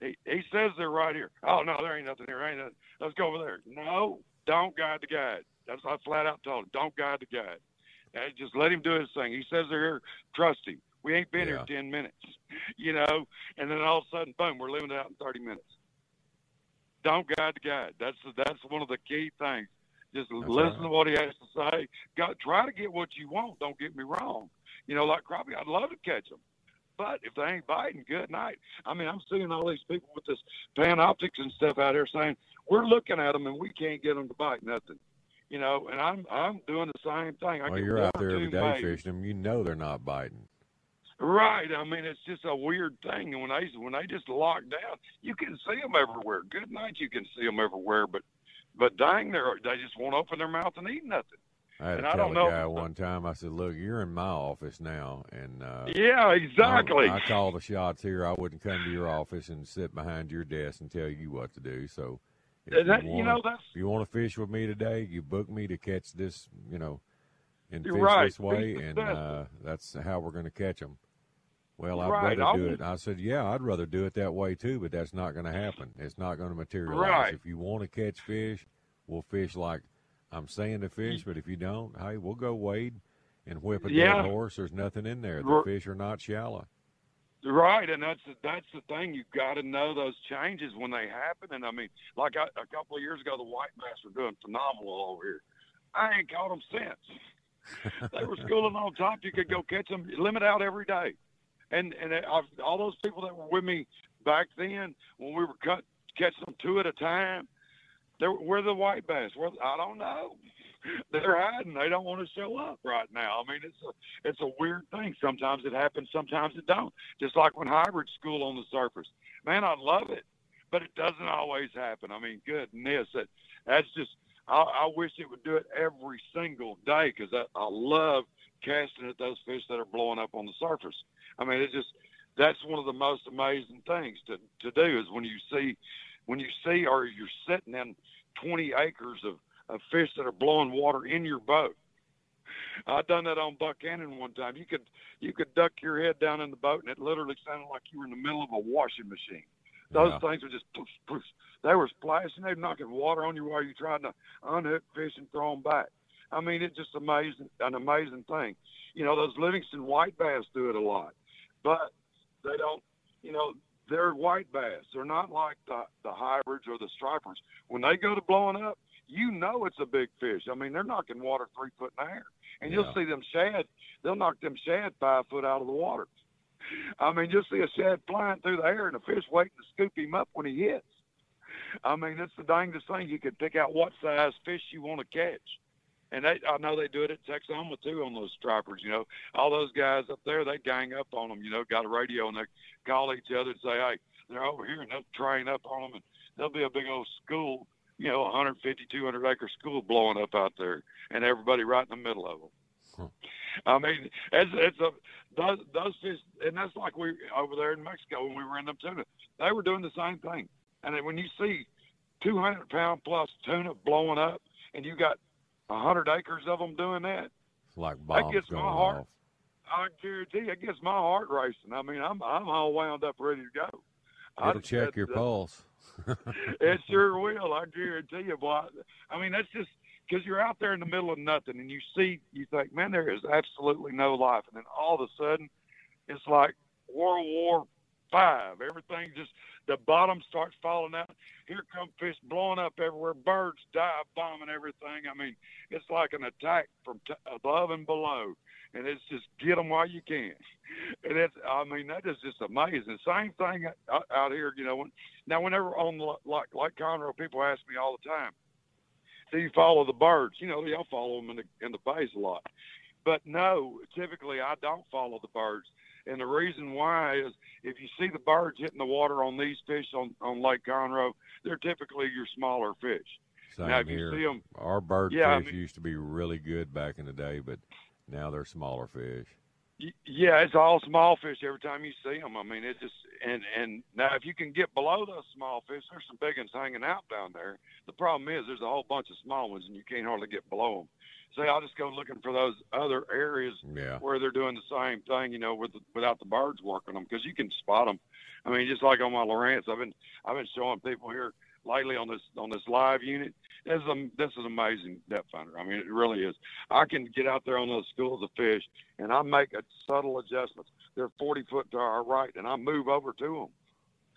he, he says they're right here. Oh, no, there ain't nothing here. Ain't nothing. Let's go over there. No, don't guide the guide. That's what I flat out told him. Don't guide the guide. And just let him do his thing. He says they're here. Trust him. We ain't been yeah. here ten minutes, you know, and then all of a sudden, boom, we're living it out in thirty minutes. Don't guide the guide. That's that's one of the key things. Just that's listen right. to what he has to say. Go, try to get what you want. Don't get me wrong. You know, like crappie, I'd love to catch them. But if they ain't biting, good night. I mean, I'm seeing all these people with this panoptics and stuff out there saying, we're looking at them and we can't get them to bite nothing. You know, and I'm I'm doing the same thing. I well, you're out there every day fishing them. You know they're not biting. Right, I mean it's just a weird thing. And when they when they just lock down, you can see them everywhere. Good night, you can see them everywhere. But, but dang, they they just won't open their mouth and eat nothing. I had and to tell I don't a guy know. one time. I said, "Look, you're in my office now, and uh, yeah, exactly. I, I call the shots here. I wouldn't come to your office and sit behind your desk and tell you what to do. So, if that, you, wanna, you know, that's if you want to fish with me today, you book me to catch this, you know, and fish right. this way, fish and uh, that's how we're going to catch them." Well, I'd right. rather do it. I said, yeah, I'd rather do it that way too, but that's not going to happen. It's not going to materialize. Right. If you want to catch fish, we'll fish like I'm saying to fish, but if you don't, hey, we'll go wade and whip a yeah. dead horse. There's nothing in there. The fish are not shallow. Right, and that's the, that's the thing. You've got to know those changes when they happen. And, I mean, like I, a couple of years ago, the white bass were doing phenomenal over here. I ain't caught them since. They were schooling on top. You could go catch them. Limit out every day. And and I've, all those people that were with me back then, when we were cut, catching them two at a time, they were, where the white bass? Where, I don't know. They're hiding. They don't want to show up right now. I mean, it's a it's a weird thing. Sometimes it happens, sometimes it don't. Just like when hybrids school on the surface. Man, I love it, but it doesn't always happen. I mean, goodness, that that's just. I, I wish it would do it every single day because I, I love casting at those fish that are blowing up on the surface. I mean, it's just that's one of the most amazing things to, to do is when you see, when you see, or you're sitting in twenty acres of, of fish that are blowing water in your boat. I done that on Buck Cannon one time. You could you could duck your head down in the boat, and it literally sounded like you were in the middle of a washing machine. Those yeah. things were just poof, poof. They were splashing. They were knocking water on you while you're trying to unhook fish and throw them back. I mean, it's just amazing, an amazing thing. You know, those Livingston white bass do it a lot. But they don't, you know, they're white bass. They're not like the, the hybrids or the stripers. When they go to blowing up, you know it's a big fish. I mean, they're knocking water three foot in the air. And yeah. you'll see them shad. They'll knock them shad five foot out of the water. I mean, you'll see a shad flying through the air and a fish waiting to scoop him up when he hits. I mean, that's the dangest thing. You can pick out what size fish you want to catch. And they, I know they do it at Texoma, too, on those stripers, you know. All those guys up there, they gang up on them, you know, got a radio, and they call each other and say, hey, they're over here, and they'll train up on them, and there'll be a big old school, you know, one fifty, two hundred acre school blowing up out there, and everybody right in the middle of them. Hmm. I mean, it's, it's a, those, those fish, and that's like we over there in Mexico when we were in them tuna. They were doing the same thing. And when you see two hundred pound plus tuna blowing up, and you got A hundred acres of them doing that. Like bombs that gets going my heart, off. I guarantee it gets my heart racing. I mean, I'm I'm all wound up, ready to go. It'll I, check that, your uh, pulse. It sure will. I guarantee you, boy. I mean, that's just because you're out there in the middle of nothing, and you see, you think, man, there is absolutely no life. And then all of a sudden, it's like World War Five. Everything just, the bottom starts falling out. Here come fish blowing up everywhere. Birds dive bombing everything. I mean, it's like an attack from t- above and below. And it's just get them while you can. And it's, I mean, that is just amazing. Same thing out here, you know. When, now, whenever on like like Conroe, people ask me all the time, do you follow the birds? You know, y'all follow them in the in the bays a lot. But no, typically I don't follow the birds. And the reason why is if you see the birds hitting the water on these fish on, on Lake Conroe, they're typically your smaller fish. Same now, if here. You see them, our bird yeah, fish I mean, used to be really good back in the day, but now they're smaller fish. Yeah, it's all small fish every time you see them. I mean, it just and and now if you can get below those small fish, there's some big ones hanging out down there. The problem is there's a whole bunch of small ones, and you can't hardly get below them. So I'll just go looking for those other areas yeah. where they're doing the same thing, you know, with the, without the birds working them, because you can spot them. I mean, just like on my Lawrence, I've been I've been showing people here lately on this on this live unit. This is a, this is amazing depth finder. I mean, it really is. I can get out there on those schools of fish, and I make a subtle adjustments. They're forty foot to our right, and I move over to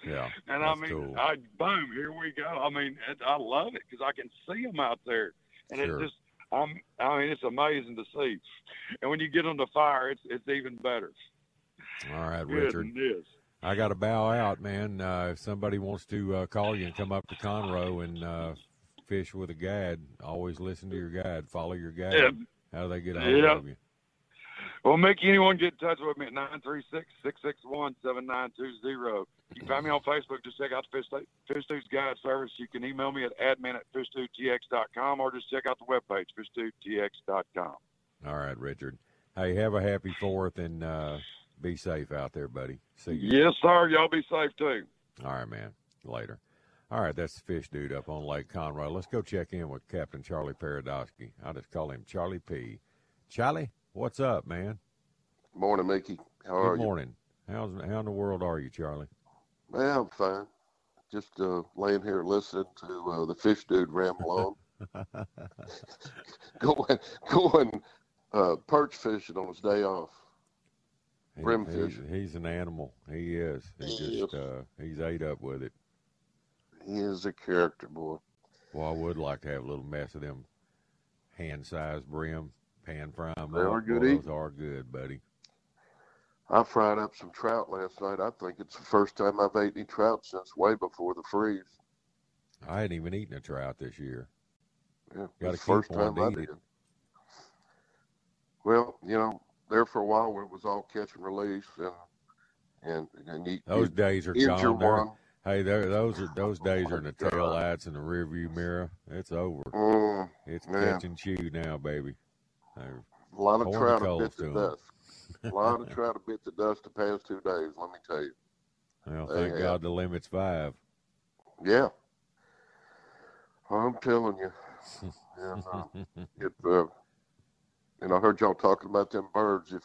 them. Yeah, and I mean, cool. I boom, here we go. I mean, it, I love it because I can see them out there, and sure. it's just, I'm, I mean, it's amazing to see. And when you get them to fire, it's it's even better. All right, Richard. Goodness. I got to bow out, man. Uh, if somebody wants to uh, call you and come up to Conroe and uh, fish with a guide, always listen to your guide. Follow your guide. Yeah. How do they get a hold yeah. of you? Well, Mickey, anyone get in touch with me at nine three six, six six one, seven nine two zero. You can find me on Facebook. Just check out the Fish, Fish Dude's Guide Service. You can email me at admin at fish dude t x dot com or just check out the webpage, fish dude t x dot com. All right, Richard. Hey, have a happy fourth and uh, be safe out there, buddy. See you. Yes, sir. Y'all be safe, too. All right, man. Later. All right, that's the Fish Dude up on Lake Conroe. Let's go check in with Captain Charlie Paradosky. I'll just call him Charlie P. Charlie, what's up, man? Morning, Mickey. How are you? Good morning. How's, how in the world are you, Charlie? Man, I'm fine. Just uh, laying here listening to uh, the Fish Dude ramble on. going going uh, perch fishing on his day off. He, Brim he's, fishing. He's an animal. He is. He, he just is. Uh, he's ate up with it. He is a character, boy. Well, I would like to have a little mess of them hand-sized brim. Pan fry them. They are good. Those are good, buddy. I fried up some trout last night. I think it's the first time I've ate any trout since way before the freeze. I hadn't even eaten a trout this year. Yeah, got it's the first time I did. It. Well, you know, there for a while where it was all catch and release, and and, and you, those you, days are gone. Hey, those are, those days oh are in the God. Tail lights in the rearview mirror. It's over. Mm, it's man. Catch and chew now, baby. They're a lot of trout have bit the dust. A lot of trout have bit the dust the past two days, let me tell you. Well, thank they God have. The limit's five. Yeah. I'm telling you. And, uh, if, uh, and I heard y'all talking about them birds. If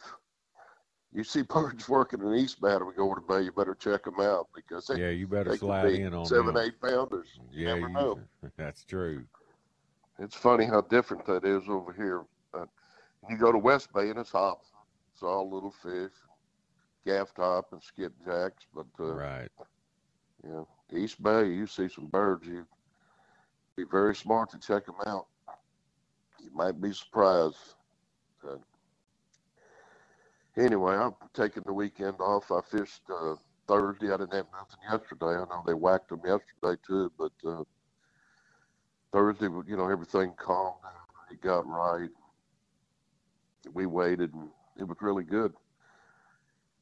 you see birds working in East Bay, we go over to Bay, you better check them out. Because they, yeah, you better they slide in on seven, them. eight pounders. You yeah, never you, know. That's true. It's funny how different that is over here. Uh, you go to West Bay and it's hops. It's all little fish, gaff top and skipjacks. But uh, right, yeah, you know, East Bay, you see some birds, you be very smart to check them out. You might be surprised. Uh, anyway, I'm taking the weekend off. I fished uh, Thursday. I didn't have nothing yesterday. I know they whacked them yesterday too, but uh, Thursday, you know, everything calmed down. It got right. We waited, and it was really good.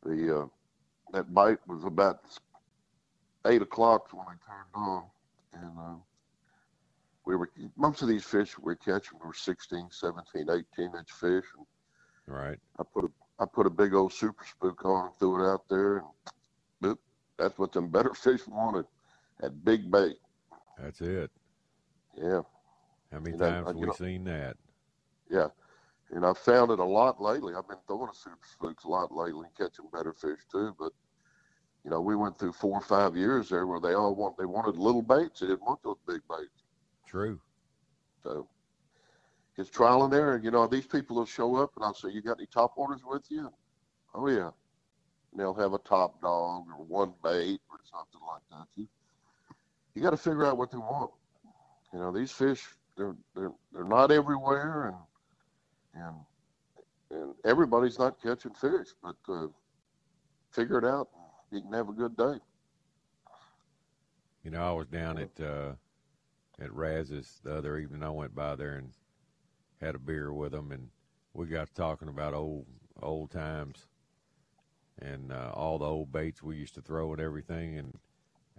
The uh, that bite was about eight o'clock when I turned on, and uh, we were most of these fish we were catching were sixteen, seventeen, eighteen inch fish. And right. I put a I put a big old super spook on and threw it out there, and boop, that's what them better fish wanted, that big bait. That's it. Yeah. How many you times know, have we know, seen that? Yeah. And I've found it a lot lately. I've been throwing a super spooks a lot lately and catching better fish too. But, you know, we went through four or five years there where they all want, they wanted little baits. They didn't want those big baits. True. So it's trial and error. You know, these people will show up and I'll say, you got any top orders with you? Oh, yeah. And they'll have a top dog or one bait or something like that. You, you got to figure out what they want. You know, these fish, they're they're they're not everywhere, and and and everybody's not catching fish. But uh, figure it out, and you can have a good day. You know, I was down at uh, at Raz's the other evening. I went by there and had a beer with them, and we got talking about old old times. And uh, all the old baits we used to throw and everything. And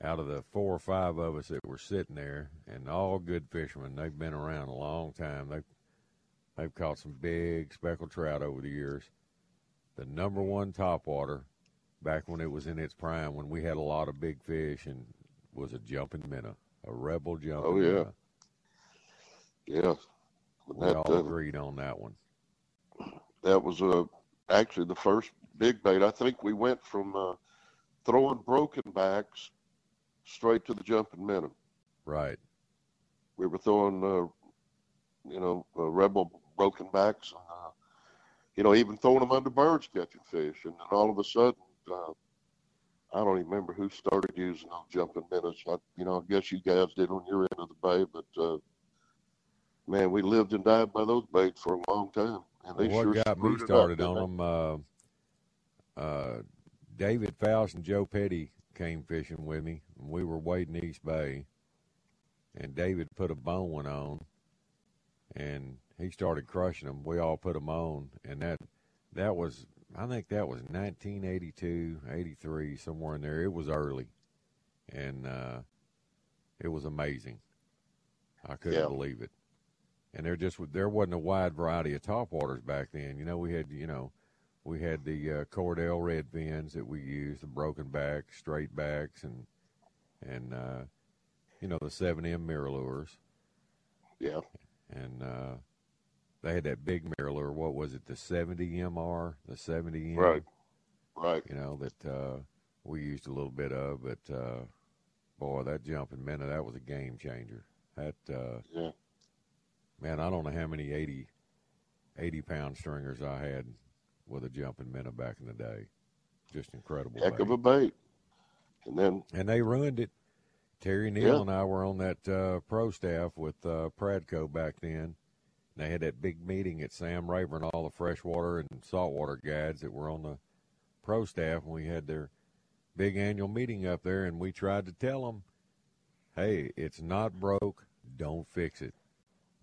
out of the four or five of us that were sitting there, and all good fishermen, they've been around a long time. They've, they've caught some big speckled trout over the years. The number one topwater, back when it was in its prime, when we had a lot of big fish, and was a jumping minnow, a rebel jumping oh, yeah. minnow. Yes. We that, all uh, agreed on that one. That was uh, actually the first big bait. I think we went from uh, throwing broken backs straight to the jumping minnow. Right. We were throwing, uh, you know, uh, rebel broken backs, and, uh, you know, even throwing them under birds catching fish. And then all of a sudden, uh, I don't even remember who started using those jumping minnows. I, you know, I guess you guys did on your end of the bay, but, uh, man, we lived and died by those baits for a long time. And they well, what sure got me started up, on them, uh, Uh, David Faust and Joe Petty came fishing with me. And we were wading East Bay, and David put a bone one on, and he started crushing them. We all put them on, and that that was, I think that was nineteen eighty-two, eighty-three, somewhere in there. It was early, and uh, it was amazing. I couldn't yeah. believe it. And there just there wasn't a wide variety of topwaters back then. You know, we had, you know, we had the uh, Cordell red fins that we used, the broken backs, straight backs, and, and uh, you know, the seven M mirror lures. Yeah. And uh, they had that big mirror lure. What was it, the seventy M R, the seventy M? Right, right. You know, that uh, we used a little bit of, but, uh, boy, that jumping minnow, that was a game changer. That, uh, yeah. Man, I don't know how many eighty, eighty-pound stringers I had with a jumping minnow back in the day. Just incredible. Heck bait. of a bait. And then and they ruined it. Terry Neal yeah. and I were on that uh, pro staff with uh, Pradco back then. And they had that big meeting at Sam Rayburn, all the freshwater and saltwater guides that were on the pro staff. And we had their big annual meeting up there, and we tried to tell them, hey, it's not broke, don't fix it.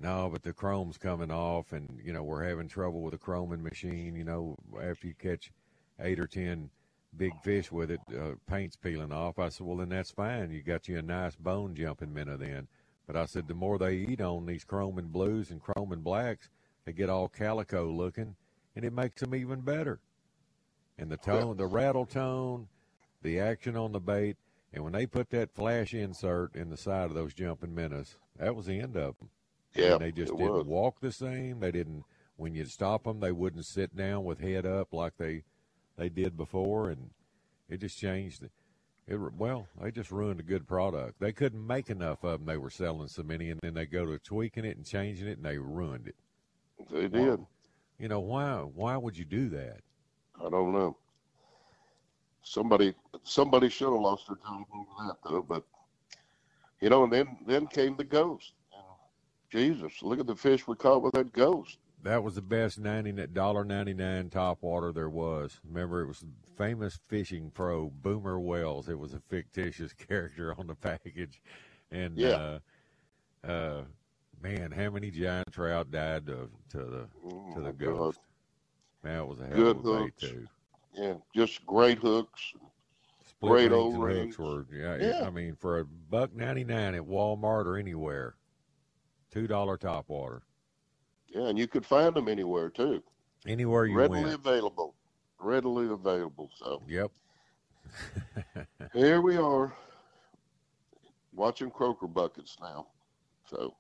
No, but the chrome's coming off, and, you know, we're having trouble with the chroming machine. You know, after you catch eight or ten big fish with it, uh, paint's peeling off. I said, well, then that's fine. You got you a nice bone jumping minnow then. But I said, the more they eat on these chroming blues and chroming blacks, they get all calico looking, and it makes them even better. And the tone, the rattle tone, the action on the bait, and when they put that flash insert in the side of those jumping minnows, that was the end of them. Yeah, and they just didn't was. walk the same. They didn't. When you'd stop them, they wouldn't sit down with head up like they, they did before, and it just changed. It, it well, they just ruined a good product. They couldn't make enough of them. They were selling so many, and then they go to tweaking it and changing it, and they ruined it. They did. Well, you know why? Why would you do that? I don't know. Somebody somebody should have lost their job over that though. But you know, and then then came the ghost. Jesus, look at the fish we caught with that ghost. That was the best ninety-nine dollar ninety-nine topwater there was. Remember, it was famous fishing pro Boomer Wells. It was a fictitious character on the package. And, yeah. uh, uh, man, how many giant trout died to, to the oh to the ghost? God. That was a hell Good of a bait, too. Yeah, just great hooks. Split great old rings. Were, yeah, yeah. I mean, for a buck ninety-nine at Walmart or anywhere. two dollar topwater. Yeah, and you could find them anywhere, too. Anywhere you went. Readily available. Readily available, so. Yep. Here we are watching croaker buckets now, so.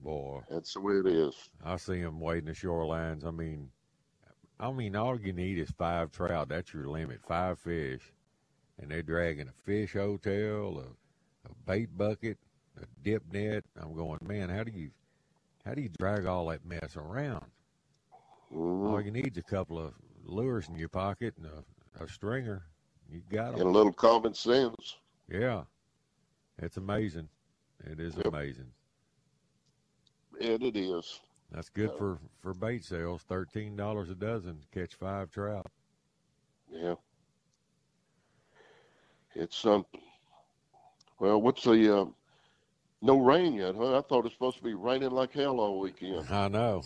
Boy. That's the way it is. I see them wading the shorelines. I mean, I mean, all you need is five trout. That's your limit, five fish. And they're dragging a fish hotel, a, a bait bucket, a dip net. I'm going, man, how do you How do you drag all that mess around? Mm-hmm. All you need is a couple of lures in your pocket and a, a stringer. You got 'em. And a little common sense. Yeah. It's amazing. It is yep. amazing. And it is. That's good yeah. for, for bait sales, thirteen dollars a dozen to catch five trout. Yeah. It's something. Um, well, what's the, uh, no rain yet, huh? I thought it was supposed to be raining like hell all weekend. I know.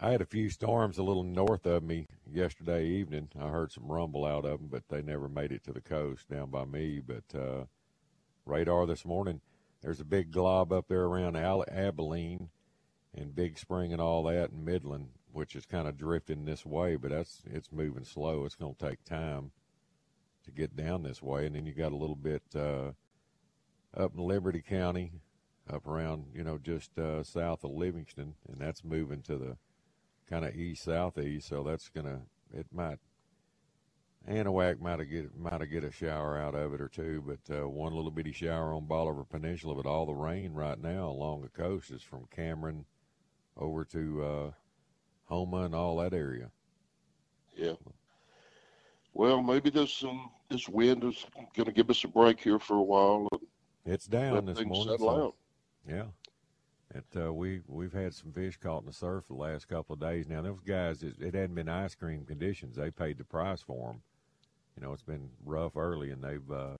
I had a few storms a little north of me yesterday evening. I heard some rumble out of them, but they never made it to the coast down by me. But uh, radar this morning, there's a big glob up there around Al- Abilene and Big Spring and all that in Midland, which is kind of drifting this way, but that's it's moving slow. It's going to take time to get down this way. And then you got a little bit uh, up in Liberty County, up around, you know, just uh, south of Livingston, and that's moving to the kind of east-southeast, so that's going to, it might, Anahuac might get might get a shower out of it or two, but uh, one little bitty shower on Bolivar Peninsula, but all the rain right now along the coast is from Cameron over to uh, Houma and all that area. Yeah. Well, maybe this, um, this wind is going to give us a break here for a while. It's down this morning. So, yeah. It, uh, we, we've had some fish caught in the surf the last couple of days. Now, those guys, it, it hadn't been ice cream conditions. They paid the price for them. You know, it's been rough early, and they've uh,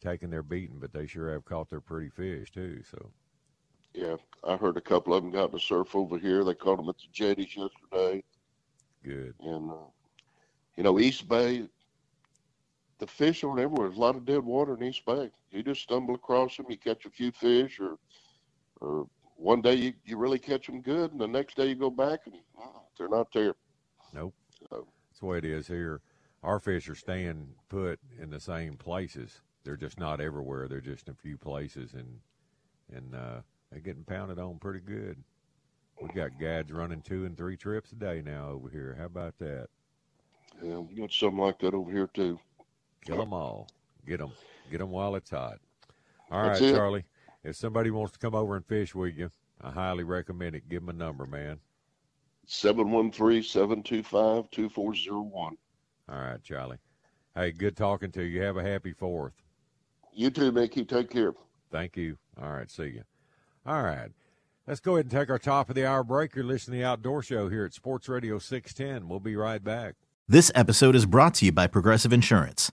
taken their beating, but they sure have caught their pretty fish, too. So, yeah, I heard a couple of them got in the surf over here. They caught them at the jetties yesterday. Good. And, uh, you know, East Bay, the fish on everywhere. There's a lot of dead water in East Bay. You just stumble across them, you catch a few fish, or or one day you, you really catch them good, and the next day you go back and oh, they're not there. Nope. So. That's the way it is here. Our fish are staying put in the same places. They're just not everywhere. They're just in a few places, and and uh, they're getting pounded on pretty good. We got guides running two and three trips a day now over here. How about that? Yeah, we got something like that over here too. Kill them all. Get them. Get them while it's hot. All right, Charlie. If somebody wants to come over and fish with you, I highly recommend it. Give them a number, man. seven one three, seven two five, two four zero one. All right, Charlie. Hey, good talking to you. Have a happy fourth. You too, Mickey. Take care. Thank you. All right, see you. All right. Let's go ahead and take our top of the hour break. You're listening to The Outdoor Show here at Sports Radio six ten. We'll be right back. This episode is brought to you by Progressive Insurance.